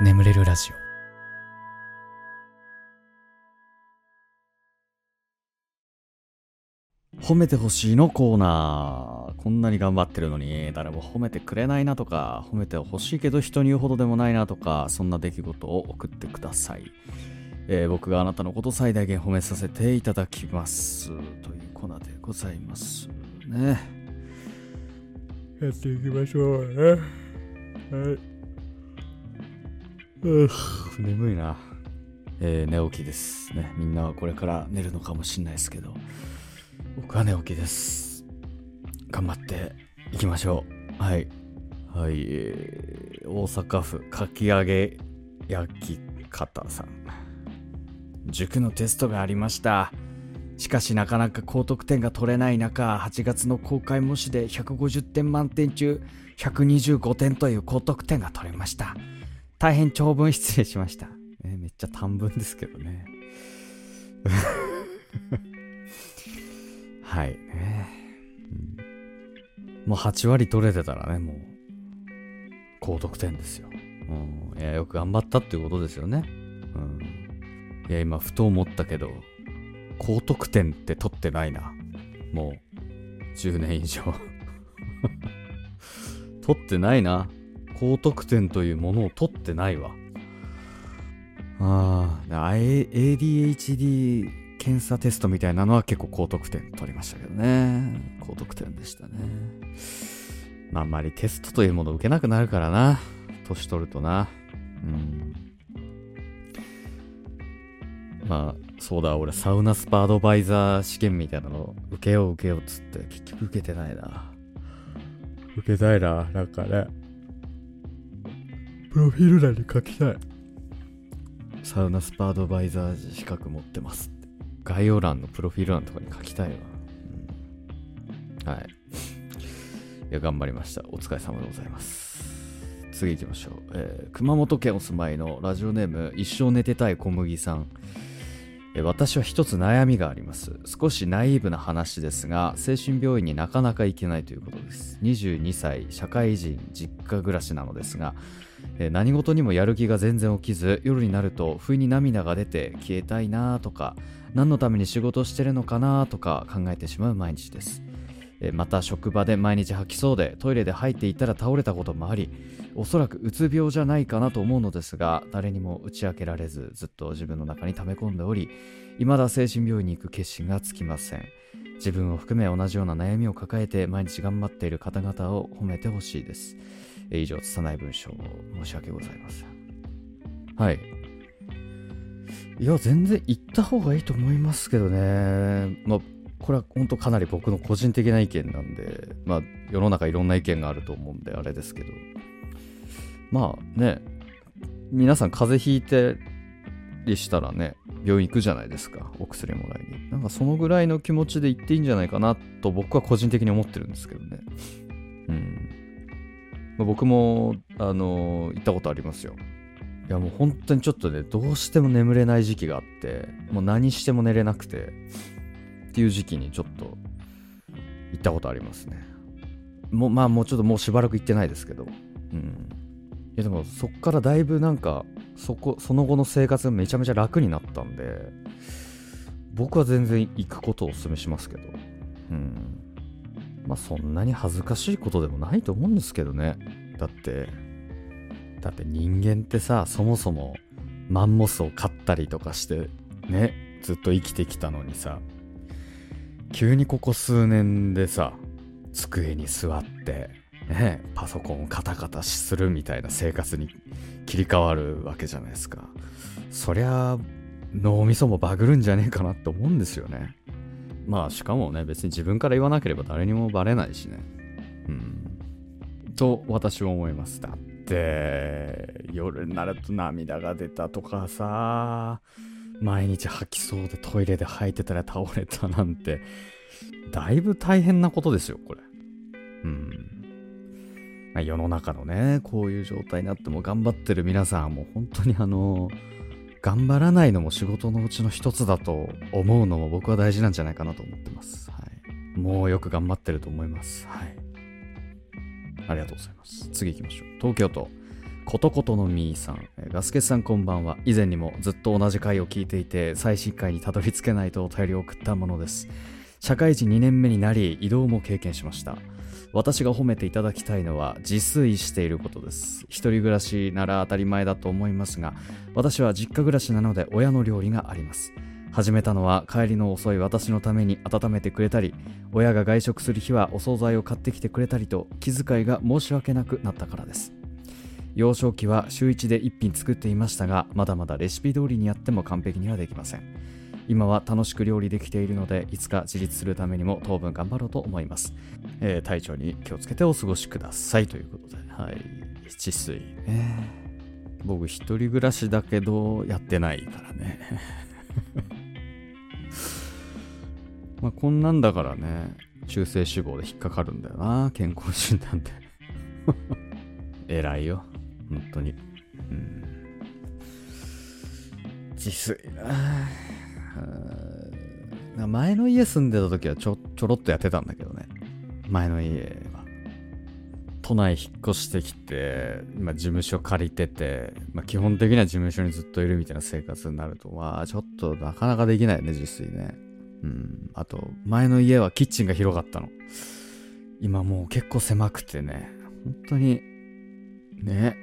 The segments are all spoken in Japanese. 眠れるラジオ。褒めてほしいのコーナー。こんなに頑張ってるのに誰も褒めてくれないなとか、褒めてほしいけど人に言うほどでもないなとか、そんな出来事を送ってください。僕があなたのことを最大限褒めさせていただきますというコーナーでございますね。やっていきましょうね。はい。眠いな。寝起きですね。みんなはこれから寝るのかもしれないですけど、僕は寝起きです。頑張っていきましょう。はい。はい。大阪府かき揚げ焼き方さん。塾のテストがありました。しかしなかなか高得点が取れない中、8月の公開模試で150点満点中125点という高得点が取れました。大変長文失礼しました。めっちゃ短文ですけどね。はいね、もう8割取れてたらね、もう高得点ですよ。いや、よく頑張ったっていうことですよね。いや、今ふと思ったけど、高得点って取ってないな。もう10年以上取ってないな。高得点というものを取ってないわ。ADHD 検査テストみたいなのは結構高得点取りましたけどね。高得点でしたね。あんまりテストというものを受けなくなるからな、年取るとな。そうだ、俺サウナスパアドバイザー試験みたいなの受けようっつって結局受けてないな。受けたいな。なんかね、プロフィール欄に書きたい。サウナスパアドバイザー資格持ってますって概要欄のプロフィール欄とかに書きたいわ。はい。いや、頑張りました。お疲れ様でございます。次行きましょう。熊本県お住まいのラジオネーム一生寝てたい小麦さん。私は一つ悩みがあります。少しナイーブな話ですが、精神病院になかなか行けないということです。22歳、社会人、実家暮らしなのですが、何事にもやる気が全然起きず、夜になると不意に涙が出て消えたいなとか、何のために仕事してるのかなとか考えてしまう毎日です。また職場で毎日吐きそうで、トイレで吐いていたら倒れたこともあり、おそらくうつ病じゃないかなと思うのですが、誰にも打ち明けられず、ずっと自分の中に溜め込んでおり、未だ精神病院に行く決心がつきません。自分を含め同じような悩みを抱えて毎日頑張っている方々を褒めてほしいです。以上、拙い文章を申し訳ございません。はい。いや、全然行った方がいいと思いますけどね。これは本当かなり僕の個人的な意見なんで、世の中いろんな意見があると思うんであれですけど、皆さん風邪ひいてりしたらね、病院行くじゃないですか、お薬もらいに。そのぐらいの気持ちで行っていいんじゃないかなと僕は個人的に思ってるんですけどね。僕も行ったことありますよ。いや、もう本当にちょっとね、どうしても眠れない時期があって、もう何しても寝れなくてっていう時期にちょっと行ったことありますね。もうしばらく行ってないですけど。いや、でもそっからだいぶその後の生活がめちゃめちゃ楽になったんで、僕は全然行くことをお勧めしますけど。そんなに恥ずかしいことでもないと思うんですけどね。だって人間ってさ、そもそもマンモスを飼ったりとかしてね、ずっと生きてきたのにさ、急にここ数年でさ、机に座って、ね、パソコンをカタカタするみたいな生活に切り替わるわけじゃないですか。そりゃ脳みそもバグるんじゃねえかなって思うんですよね。しかもね、別に自分から言わなければ誰にもバレないしね。と私は思います。だって夜になると涙が出たとかさ、毎日吐きそうでトイレで吐いてたら倒れたなんて、だいぶ大変なことですよ、これ。世の中のね、こういう状態になっても頑張ってる皆さんは、もう本当に頑張らないのも仕事のうちの一つだと思うのも僕は大事なんじゃないかなと思ってます。はい、もうよく頑張ってると思います。はい、ありがとうございます。次行きましょう。東京都ことことのみーさん、ガスケさんこんばんは。以前にもずっと同じ回を聞いていて最新回にたどり着けないとお便りを送ったものです。社会人2年目になり移動も経験しました。私が褒めていただきたいのは自炊していることです。一人暮らしなら当たり前だと思いますが、私は実家暮らしなので親の料理があります。始めたのは帰りの遅い私のために温めてくれたり、親が外食する日はお惣菜を買ってきてくれたりと気遣いが申し訳なくなったからです。幼少期は週1で1品作っていましたが、まだまだレシピ通りにやっても完璧にはできません。今は楽しく料理できているので、いつか自立するためにも当分頑張ろうと思います。体調に気をつけてお過ごしくださいということで、はい、自炊ね。僕一人暮らしだけどやってないからね。まあこんなんだからね、中性脂肪で引っかかるんだよな、健康診断で。偉いよ、本当に。うん、自炊な。前の家住んでた時はちょろっとやってたんだけどね。前の家は都内引っ越してきて、今事務所借りてて、まあ、基本的には事務所にずっといるみたいな生活になると、まあちょっとなかなかできないね、自炊ね。うん。あと前の家はキッチンが広かったの。今もう結構狭くてね、本当にね。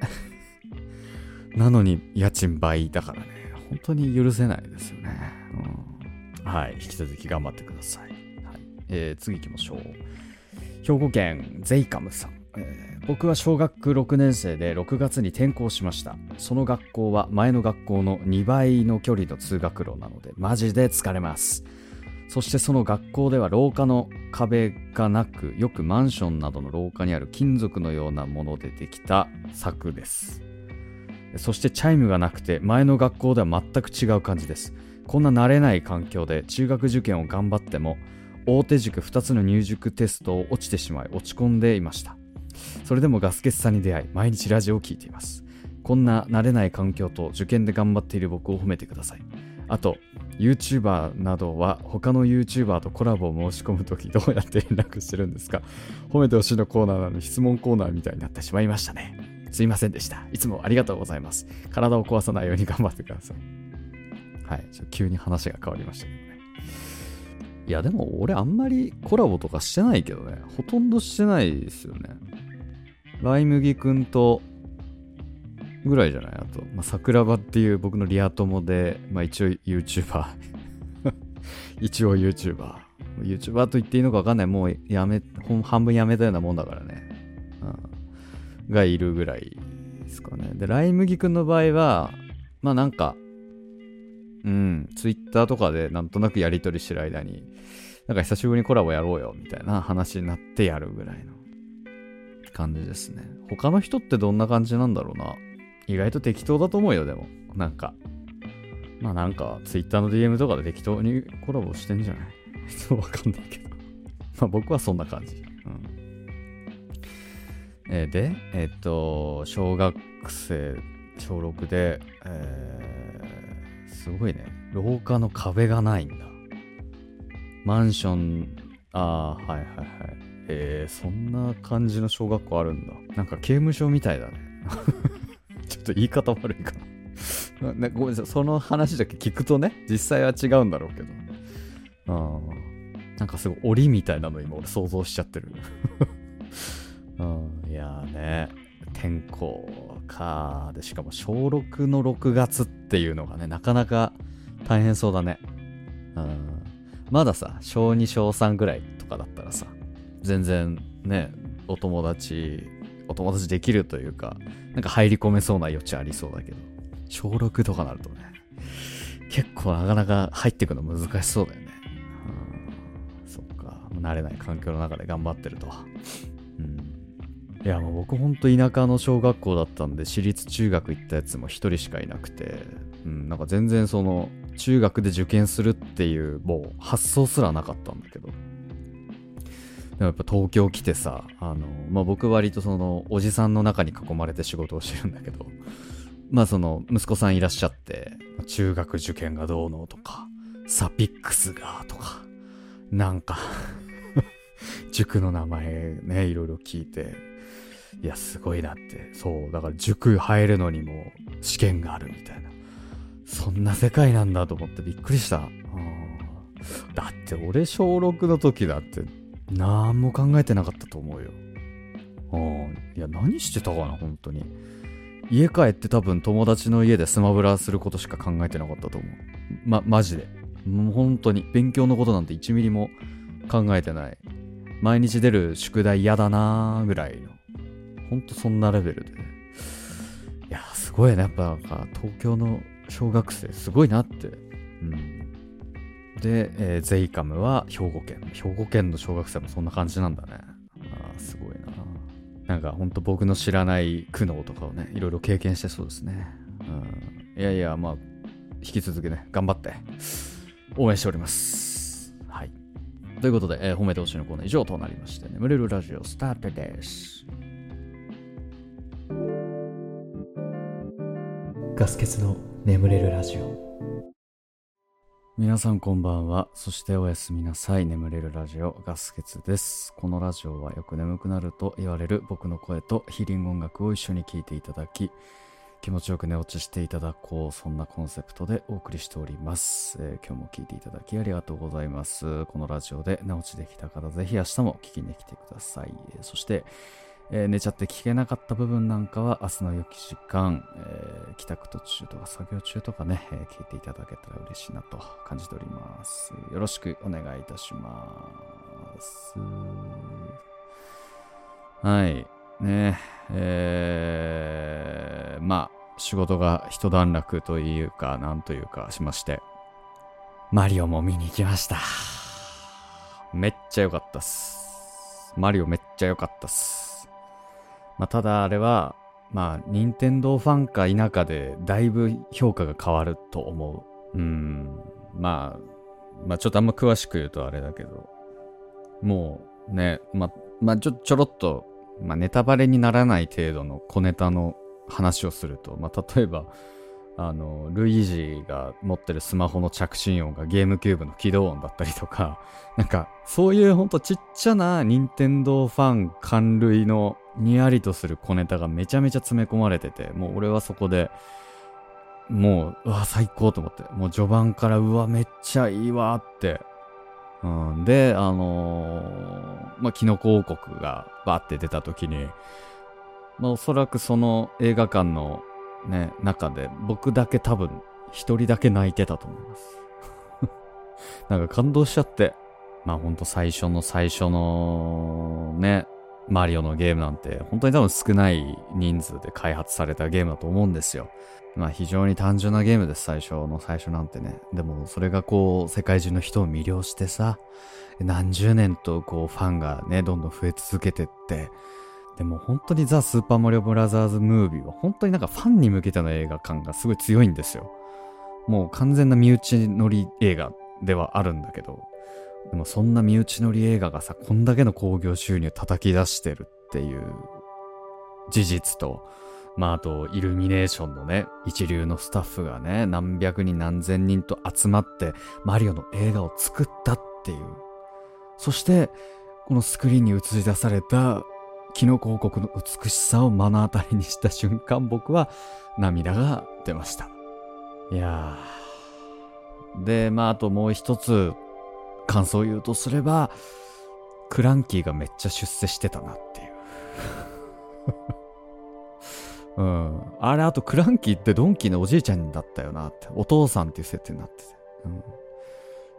なのに家賃倍だからね、本当に許せないですよね。うん、はい、引き続き頑張ってください。はい、次行きましょう。兵庫県ゼイカムさん、僕は小学6年生で6月に転校しました。その学校は前の学校の2倍の距離の通学路なのでマジで疲れます。そしてその学校では廊下の壁がなく、よくマンションなどの廊下にある金属のようなものでできた柵です。そしてチャイムがなくて、前の学校では全く違う感じです。こんな慣れない環境で中学受験を頑張っても、大手塾2つの入塾テストを落ちてしまい落ち込んでいました。それでもガスケツさんに出会い、毎日ラジオを聞いています。こんな慣れない環境と受験で頑張っている僕を褒めてください。あと YouTuber などは他の YouTuber とコラボを申し込むときどうやって連絡してるんですか？褒めてほしいのコーナーなのに質問コーナーみたいになってしまいましたね。すいませんでした。いつもありがとうございます。体を壊さないように頑張ってください。はい、ちょ急に話が変わりましたけどね。いやでも俺あんまりコラボとかしてないけどね、ほとんどしてないですよね。ライ麦くんとぐらいじゃない？あと、まあ、桜庭っていう僕のリア友で、まあ、一応 YouTuber。YouTuber と言っていいのか分かんない。もう半分やめたようなもんだからね。うん、がいるぐらいですかね。で、ライ麦くんの場合は、まあなんか、うん、Twitter とかでなんとなくやり取りしてる間に、なんか久しぶりにコラボやろうよ、みたいな話になってやるぐらいの感じですね。他の人ってどんな感じなんだろうな。意外と適当だと思うよ。でもなんかまあなんかツイッターの DM とかで適当にコラボしてんじゃない？そうわかんないけどまあ僕はそんな感じ。うん、で小6で、すごいね、廊下の壁がないんだ。マンション、ああはいはいはい、そんな感じの小学校あるんだ。なんか刑務所みたいだね。ちょっと言い方悪いかな。なんかごめんなさい、その話だけ聞くとね、実際は違うんだろうけど。ああ、なんかすごい檻みたいなの今俺想像しちゃってる。うん、いやーね、転校かで、しかも小6の6月っていうのがね、なかなか大変そうだね。うん、まださ、小2小3ぐらいとかだったらさ、全然ね、お友達できるというか、なんか入り込めそうな余地ありそうだけど、小6とかなるとね、結構なかなか入ってくの難しそうだよね。うん、そっか、慣れない環境の中で頑張ってると。うん、いやもう僕ほんと田舎の小学校だったんで、私立中学行ったやつも一人しかいなくて、うん、なんか全然その中学で受験するっていうもう発想すらなかったんだけど。やっぱ東京来てさ、まあ、僕割とそのおじさんの中に囲まれて仕事をしてるんだけど、まあその息子さんいらっしゃって、中学受験がどうのとか、サピックスがとか、なんか塾の名前ね、いろいろ聞いて、いやすごいなって。そうだから塾入るのにも試験があるみたいな、そんな世界なんだと思ってびっくりした。だって俺小6の時だって何も考えてなかったと思うよ。いや何してたかな、本当に家帰って多分友達の家でスマブラすることしか考えてなかったと思う。マジでもう本当に勉強のことなんて1ミリも考えてない。毎日出る宿題嫌だなーぐらいの、ほんとそんなレベルで、いやすごいね、やっぱなんか東京の小学生すごいなって、で、ゼイカムは兵庫県の小学生もそんな感じなんだね。すごいな。なんかほんと僕の知らない苦悩とかをね、いろいろ経験してそうですね。いやいや、まあ引き続きね頑張って応援しております。はい、ということで、褒めてほしいのコーナー以上となりまして、眠れるラジオスタートです。ガスケツの眠れるラジオ、皆さんこんばんは、そしておやすみなさい。眠れるラジオガスケツです。このラジオはよく眠くなると言われる僕の声とヒーリング音楽を一緒に聴いていただき、気持ちよく寝落ちしていただこう、そんなコンセプトでお送りしております。今日も聞いていただきありがとうございます。このラジオで寝落ちできた方、ぜひ明日も聞きに来てください。そして、寝ちゃって聞けなかった部分なんかは明日の良き時間、帰宅途中とか作業中とかね、聞いていただけたら嬉しいなと感じております。よろしくお願いいたします。はいね、まあ仕事が一段落というかなんというかしまして、マリオも見に行きました。めっちゃ良かったっす。マリオめっちゃ良かったっす。ただあれは任天堂ファンか否かでだいぶ評価が変わると思う。ちょっとあんま詳しく言うとあれだけど、もうね、ちょろっとネタバレにならない程度の小ネタの話をすると、例えばルイージが持ってるスマホの着信音がゲームキューブの起動音だったりとか、なんかそういうほんとちっちゃな任天堂ファン感類のにやりとする小ネタがめちゃめちゃ詰め込まれてて、もう俺はそこでもう、うわ最高と思って、もう序盤からうわめっちゃいいわって。で、キノコ王国がバーって出た時に、おそらくその映画館のね、中で僕だけ多分一人だけ泣いてたと思います。なんか感動しちゃって、ほんと最初のね、マリオのゲームなんて本当に多分少ない人数で開発されたゲームだと思うんですよ。非常に単純なゲームです、最初なんてね。でもそれがこう世界中の人を魅了してさ、何十年とこうファンがねどんどん増え続けてって、でも本当にザ・スーパーマリオブラザーズムービーは本当になんかファンに向けての映画感がすごい強いんですよ。もう完全な身内乗り映画ではあるんだけど、でもそんな身内乗り映画がさ、こんだけの興行収入叩き出してるっていう事実と、あとイルミネーションのね一流のスタッフがね何百人何千人と集まってマリオの映画を作ったっていう、そしてこのスクリーンに映し出されたキノコ王国の美しさを目の当たりにした瞬間、僕は涙が出ました。いやー、であともう一つ感想を言うとすれば、クランキーがめっちゃ出世してたなっていう、あれ、あとクランキーってドンキーのおじいちゃんだったよなって、お父さんっていう設定になってて、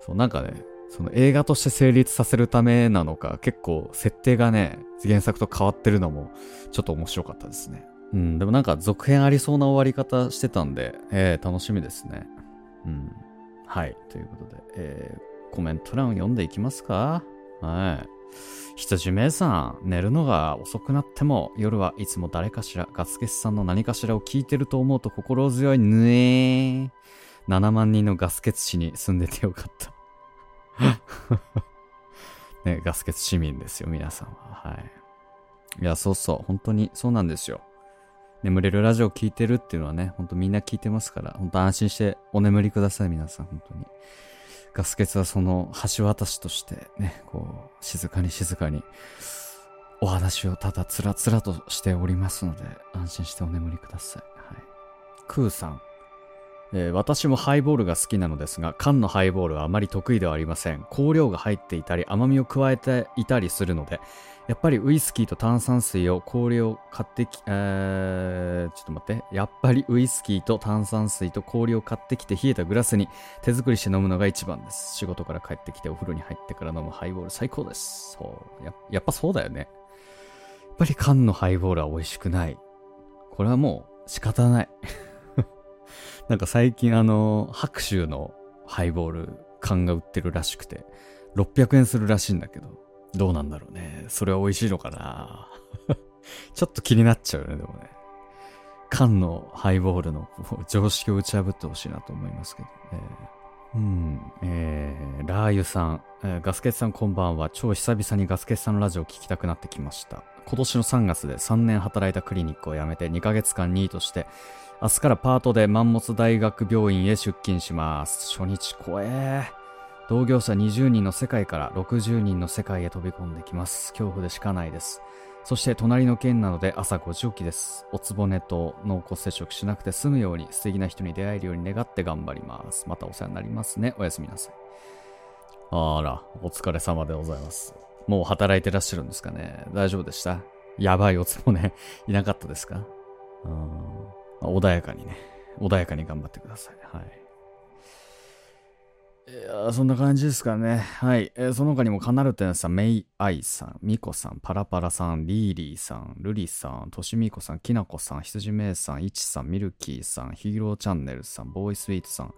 そうなんかね、その映画として成立させるためなのか、結構設定がね原作と変わってるのもちょっと面白かったですね。でもなんか続編ありそうな終わり方してたんで、楽しみですね。はい、ということで、コメント欄を読んでいきますか。羊めいさん、寝るのが遅くなっても夜はいつも誰かしらガスケツさんの何かしらを聞いてると思うと心強いね。7万人のガスケツ市に住んでてよかったね、ガスケツ市民ですよ皆さんは。いやそうそう、本当にそうなんですよ。眠れるラジオ聞いてるっていうのはね、本当みんな聞いてますから、本当安心してお眠りください皆さん。本当にガスケツはその橋渡しとしてね、こう静かにお話をただつらつらとしておりますので、安心してお眠りください。はい、クーさん、私もハイボールが好きなのですが、缶のハイボールはあまり得意ではありません。香料が入っていたり甘みを加えていたりするので、やっぱりウイスキーと炭酸水を氷を買ってき、やっぱりウイスキーと炭酸水と氷を買ってきて冷えたグラスに手作りして飲むのが一番です。仕事から帰ってきてお風呂に入ってから飲むハイボール最高です。そう。やっぱそうだよね。やっぱり缶のハイボールは美味しくない。これはもう仕方ない。なんか最近白州のハイボール缶が売ってるらしくて、600円するらしいんだけど、どうなんだろうね。それは美味しいのかなちょっと気になっちゃうよね、でもね。缶のハイボールの常識を打ち破ってほしいなと思いますけど、ラー油さん、ガスケツさんこんばんは。超久々にガスケツさんのラジオを聞きたくなってきました。今年の3月で3年働いたクリニックを辞めて2ヶ月間ニートして、明日からパートでマンモス大学病院へ出勤します。初日怖えー。同業者20人の世界から60人の世界へ飛び込んできます。恐怖でしかないです。そして隣の県なので朝5時起きです。おつぼねと濃厚接触しなくて済むように素敵な人に出会えるように願って頑張ります。またお世話になりますね。おやすみなさい。あら、お疲れ様でございます。もう働いてらっしゃるんですかね。大丈夫でした？やばいおつぼねいなかったですか？穏やかにね。穏やかに頑張ってください。はい。いや、そんな感じですかね。はい。その他にも、カナルテンさん、メイアイさん、ミコさん、パラパラさん、リーリーさん、ルリさん、トシミコさん、キナコさん、羊メイさん、イチさん、ミルキーさん、ヒーローチャンネルさん、ボーイスイートさん、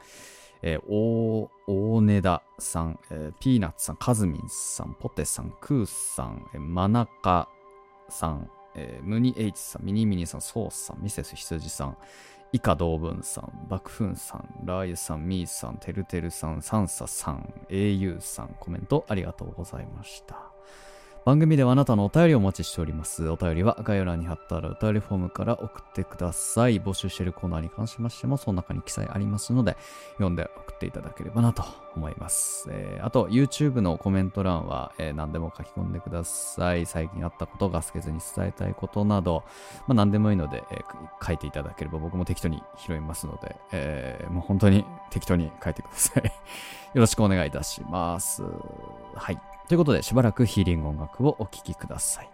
大根田さん、ピーナッツさん、カズミンさん、ポテさん、クーさん、マナカさん、ムニエイチさん、ミニミニさん、ソースさん、ミセス羊さん、以下同文さん、爆風さん、ラー油さん、ミーさん、てるてるさん、サンサさん、au さん、コメントありがとうございました。番組ではあなたのお便りをお待ちしております。お便りは概要欄に貼ってあるお便りフォームから送ってください。募集しているコーナーに関しましても、その中に記載ありますので、読んで送っていただければなと思います。あと、YouTube のコメント欄は、何でも書き込んでください。最近あったこと、ガスケツに伝えたいことなど、何でもいいので、書いていただければ僕も適当に拾いますので、もう本当に適当に書いてください。よろしくお願いいたします。はい。ということで、しばらくヒーリング音楽をお聴きください。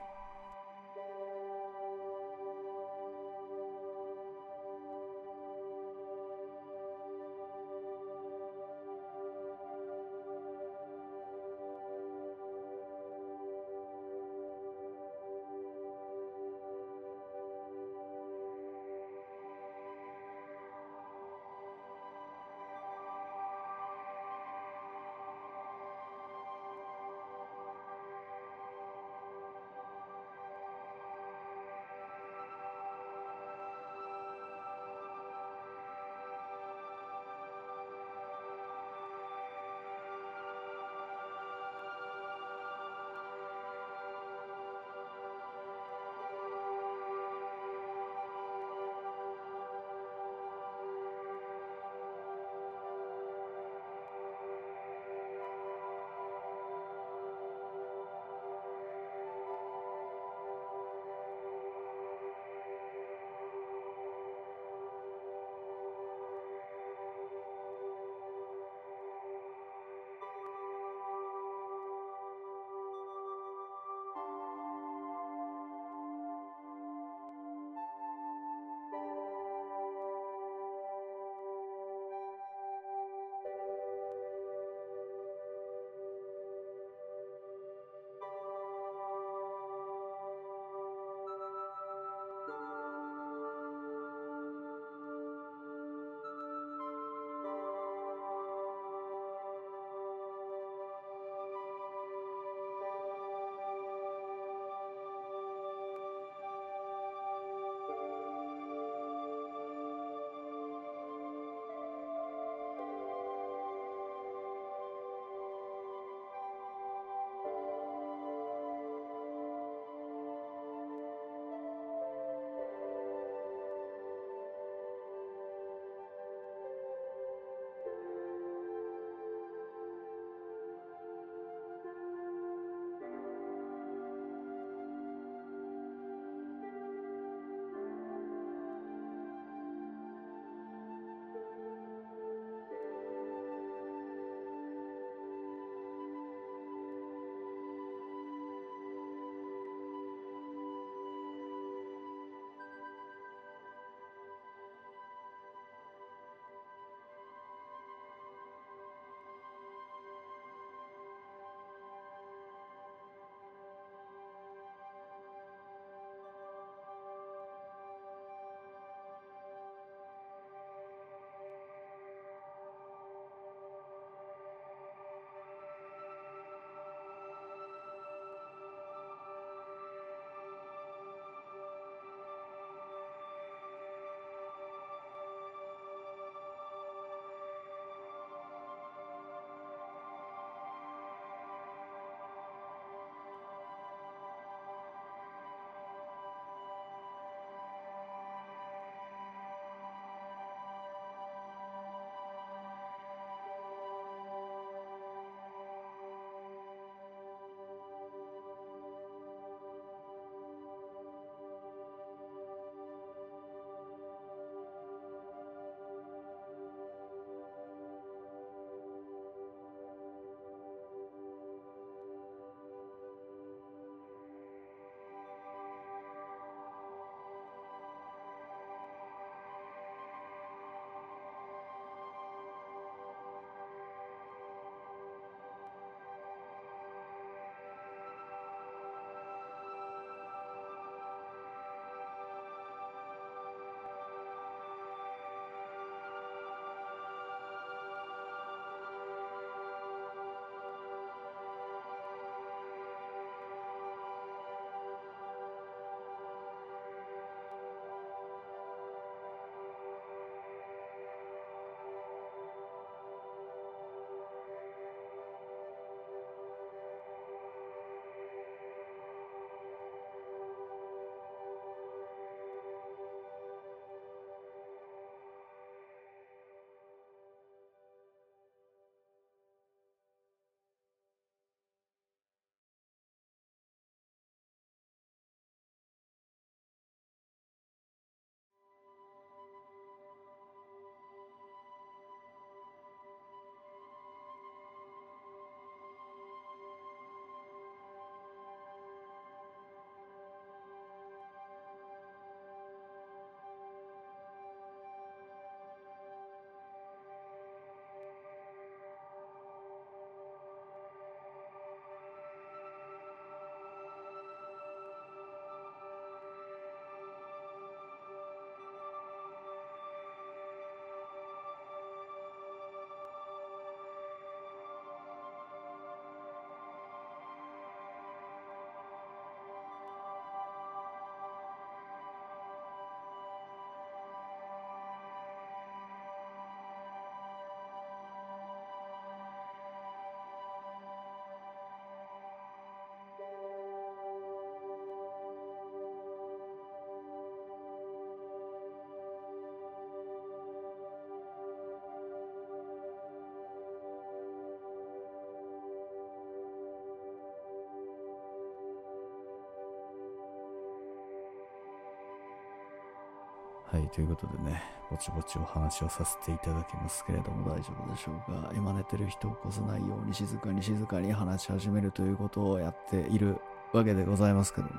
はい、ということでね、ぼちぼちお話をさせていただきますけれども、大丈夫でしょうか。今寝てる人を起こさないように静かに静かに話し始めるということをやっているわけでございますけども、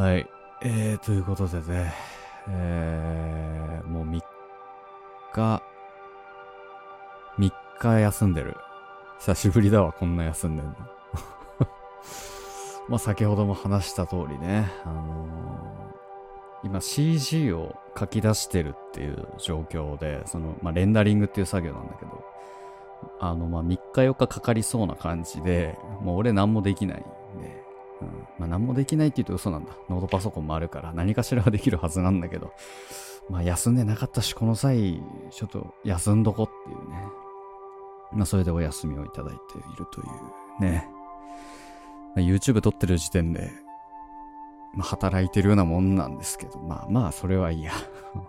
はい、ということでね、もう3日休んでる。久しぶりだわ、こんな休んでんの。まあ先ほども話した通りね、今 CG を書き出してるっていう状況で、その、まあ、レンダリングっていう作業なんだけど、まあ3日4日かかりそうな感じで、もう俺何もできないんで、うん、まあ何もできないって言うと嘘なんだ。ノートパソコンもあるから何かしらはできるはずなんだけど、まあ休んでなかったし、この際ちょっと休んどこっていうね、まあそれでお休みをいただいているというね、YouTube 撮ってる時点で、まあ、働いてるようなもんなんですけど、まあまあそれはいいや。ま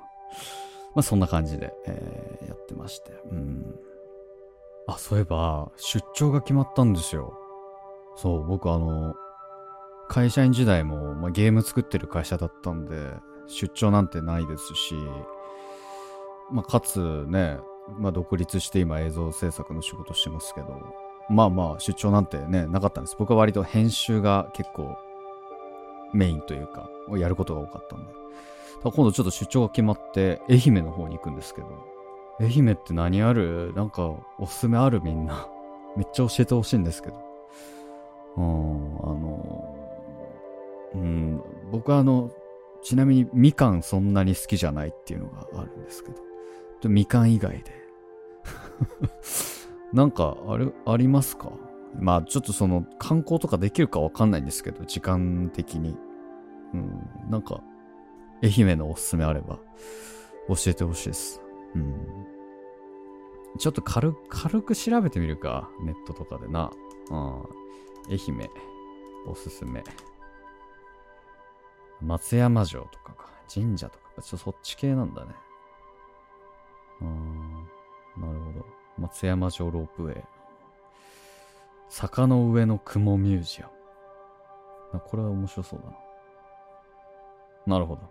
あそんな感じで、やってまして、うん。あ、そういえば出張が決まったんですよ。そう、僕会社員時代も、まあ、ゲーム作ってる会社だったんで出張なんてないですし、まあかつね、まあ独立して今映像制作の仕事してますけど、まあまあ出張なんてねなかったんです。僕は割と編集が結構メインというかをやることが多かったんで、ただ今度ちょっと出張が決まって愛媛の方に行くんですけど、愛媛って何ある？なんかおすすめある？みんなめっちゃ教えてほしいんですけど、僕はちなみにみかんそんなに好きじゃないっていうのがあるんですけど、みかん以外でなんかありますか？まあちょっとその観光とかできるかわかんないんですけど、時間的に、うん、なんか愛媛のおすすめあれば教えてほしいです。うん、ちょっと軽く調べてみるか、ネットとかでな。うん、愛媛おすすめ。松山城とかか、神社とか、ちょっとそっち系なんだね。なるほど。松山城ロープウェイ。坂の上の雲ミュージアム。これは面白そうだな。なるほど。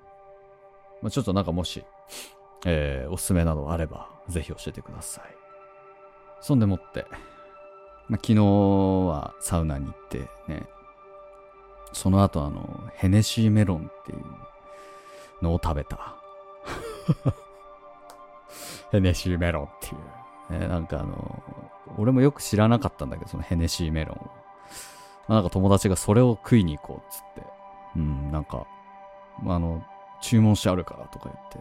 まあ、ちょっとなんかもし、おすすめなどあれば、ぜひ教えてください。そんでもって、まあ、昨日はサウナに行ってね、その後ヘネシーメロンっていうのを食べた。ヘネシーメロンっていう。なんか俺もよく知らなかったんだけど、そのヘネシーメロンを、まあ、なんか友達がそれを食いに行こうっつって、なんか、まあ、注文してあるからとか言って、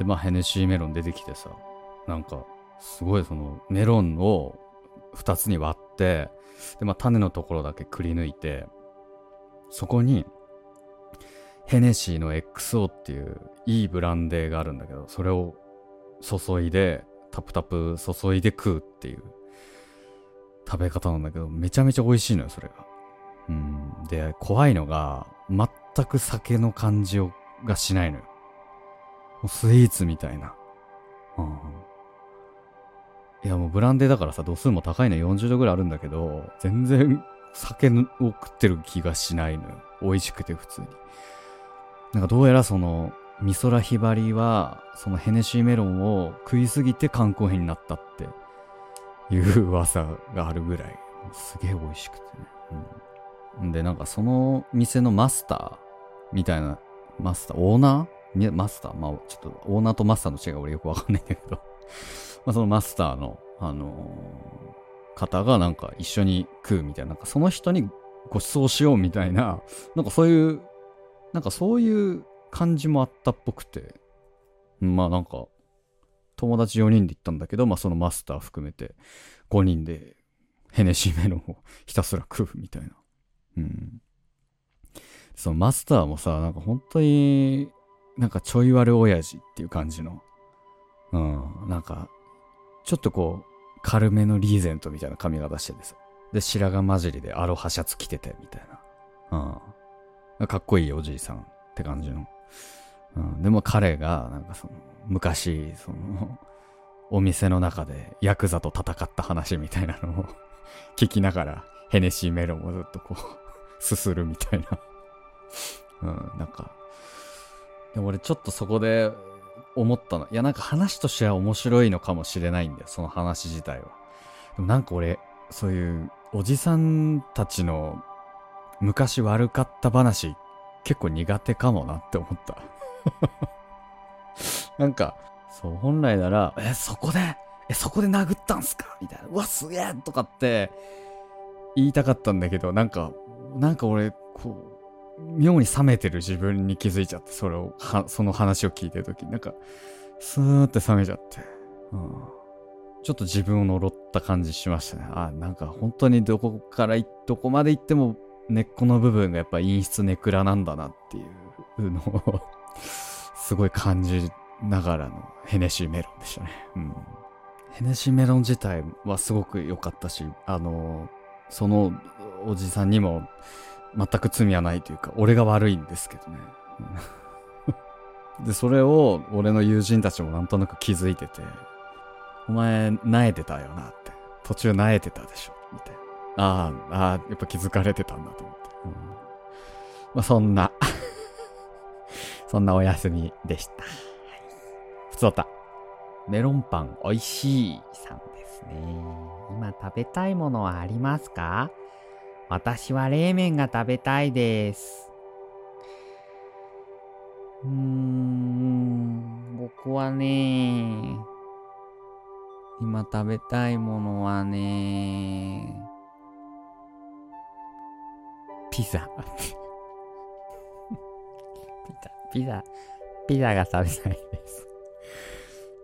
でまあヘネシーメロン出てきてさ、なんかすごいそのメロンを2つに割って、でまあ種のところだけくり抜いて、そこにヘネシーの XO っていういいブランデーがあるんだけど、それを注いで。タプタプ注いで食うっていう食べ方なんだけど、めちゃめちゃ美味しいのよ、それが。で、怖いのが全く酒の感じがしないのよ。もうスイーツみたいな。いやもうブランデーだからさ、度数も高いの、40度ぐらいあるんだけど、全然酒を食ってる気がしないのよ。美味しくて普通に。なんかどうやら美空ひばりはそのヘネシーメロンを食いすぎて肝硬変になったっていう噂があるぐらいすげえ美味しくてね、でなんかその店のマスターみたいな、マスターオーナーマスター、まあちょっとオーナーとマスターの違いが俺よくわかんないんだけどまあそのマスターの方がなんか一緒に食うみたいな、なんかその人にご馳走しようみたいな、なんかそういう感じもあったっぽくて、まあなんか友達4人で行ったんだけど、まあそのマスター含めて5人でヘネシーメロンをひたすら食うみたいな。そのマスターもさ、なんか本当になんかちょい悪親父っていう感じの、なんかちょっとこう軽めのリーゼントみたいな髪型しててさ、で白髪混じりでアロハシャツ着ててみたいな、かっこいいおじいさんって感じの。でも彼がなんかその昔そのお店の中でヤクザと戦った話みたいなのを聞きながらヘネシーメロンをずっとこうすするみたいな、なんかでも俺ちょっとそこで思ったの。いやなんか話としては面白いのかもしれないんだよ、その話自体は。でもなんか俺、そういうおじさんたちの昔悪かった話結構苦手かもなって思った。なんか、そう、本来なら、そこで殴ったんすかみたいな。うわ、すげえとかって言いたかったんだけど、なんか俺、こう、妙に冷めてる自分に気づいちゃって、その話を聞いてるときなんかスーって冷めちゃって、ちょっと自分を呪った感じしましたね。あ、なんか本当にどこまで行っても根っこの部分がやっぱ陰湿ネクラなんだなっていうのをすごい感じながらのヘネシーメロンでしたね。ヘネシーメロン自体はすごく良かったし、そのおじさんにも全く罪はないというか、俺が悪いんですけどね。で、それを俺の友人たちもなんとなく気づいてて、お前、萎えてたよなって。途中萎えてたでしょみたいな。やっぱ気づかれてたんだと思って。まあ、そんなお休みでした。はい、普通だった。メロンパンおいしいさんですね。今食べたいものはありますか？私は冷麺が食べたいです。僕はね、今食べたいものはね、ピザ。ピザが食べたいです。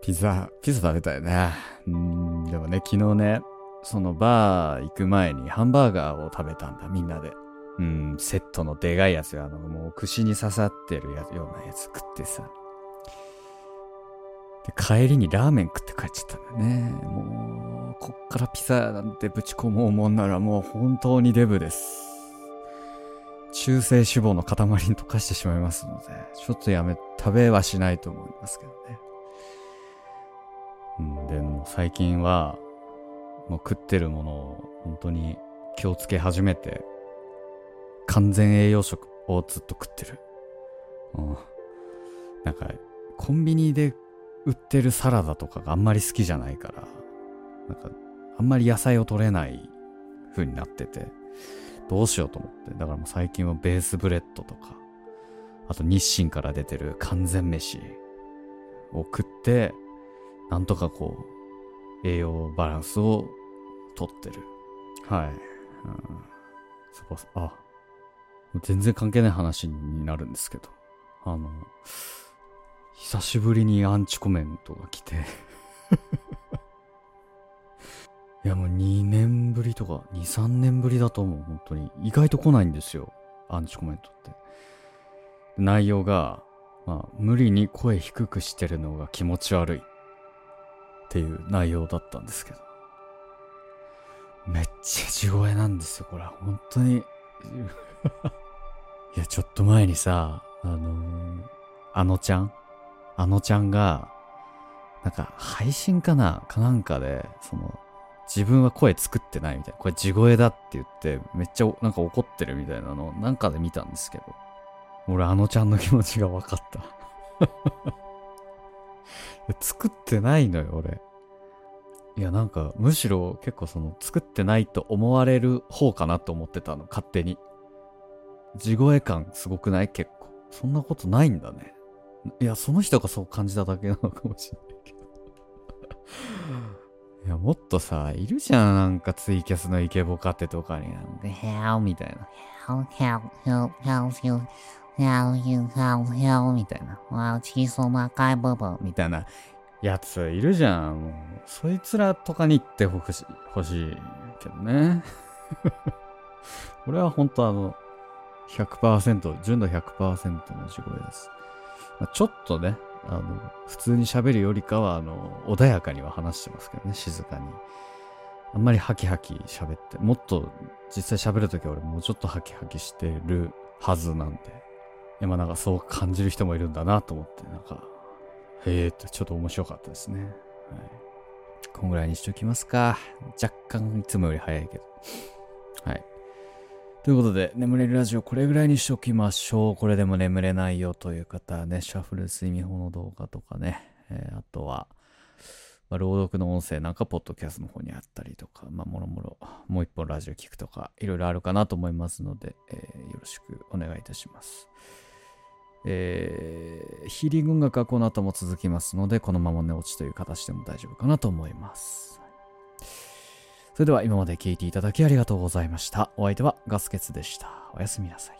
ピザ食べたいね。でもね、昨日ね、そのバー行く前にハンバーガーを食べたんだ、みんなで。セットのでかいやつよ。もう串に刺さってるようなやつ食ってさ。で、帰りにラーメン食って帰っちゃったんだよね。もう、こっからピザなんてぶち込もうもんならもう本当にデブです。中性脂肪の塊に溶かしてしまいますので、ちょっと食べはしないと思いますけどね。で、もう最近は、もう食ってるものを本当に気をつけ始めて、完全栄養食をずっと食ってる。なんかコンビニで売ってるサラダとかがあんまり好きじゃないから、なんかあんまり野菜を取れない風になってて、どうしようと思って。だからもう最近はベースブレッドとか、あと日清から出てる完全飯を食って、なんとかこう栄養バランスを取ってる。はい。全然関係ない話になるんですけど、久しぶりにアンチコメントが来ていやもう2年ぶりとか 2,3 年ぶりだと思う。本当に意外と来ないんですよ、アンチコメントって。内容が、無理に声低くしてるのが気持ち悪いっていう内容だったんですけど、めっちゃ地声なんですよ、これは本当に。いや、ちょっと前にさ、あのちゃんが、なんか配信かなんかで、その、自分は声作ってないみたいな、これ地声だって言って、めっちゃなんか怒ってるみたいなの、なんかで見たんですけど、俺あのちゃんの気持ちが分かった。作ってないのよ、俺。いや、なんかむしろ結構その作ってないと思われる方かなと思ってたの、勝手に。地声感すごくない？結構そんなことないんだね。いや、その人がそう感じただけなのかもしれないけどいや、もっとさ、いるじゃん、なんかツイキャスのイケボカテとかになんかヘアみたいな、ヘアみたいな、わあ小さな赤い部分みたいなやついるじゃん。もうそいつらとかに行ってほしいけどね。俺はほんと100%、純度 100% の地声です。ちょっとね、普通に喋るよりかは、穏やかには話してますけどね、静かに。あんまりハキハキ喋って、もっと実際喋るときは俺もうちょっとハキハキしてるはずなんで。今なんかそう感じる人もいるんだなと思って、なんか、ってちょっと面白かったですね。はい。こんぐらいにしておきますか。若干いつもより早いけど。はい。ということで、眠れるラジオこれぐらいにしときましょう。これでも眠れないよという方はね、シャッフル睡眠法の動画とかね、あとは、朗読の音声なんかポッドキャストの方にあったりとか、もろもろもう一本ラジオ聞くとかいろいろあるかなと思いますので、よろしくお願いいたします。ヒーリング音楽はこの後も続きますので、このまま寝落ちという形でも大丈夫かなと思います。それでは今まで聞いていただきありがとうございました。お相手はガスケツでした。おやすみなさい。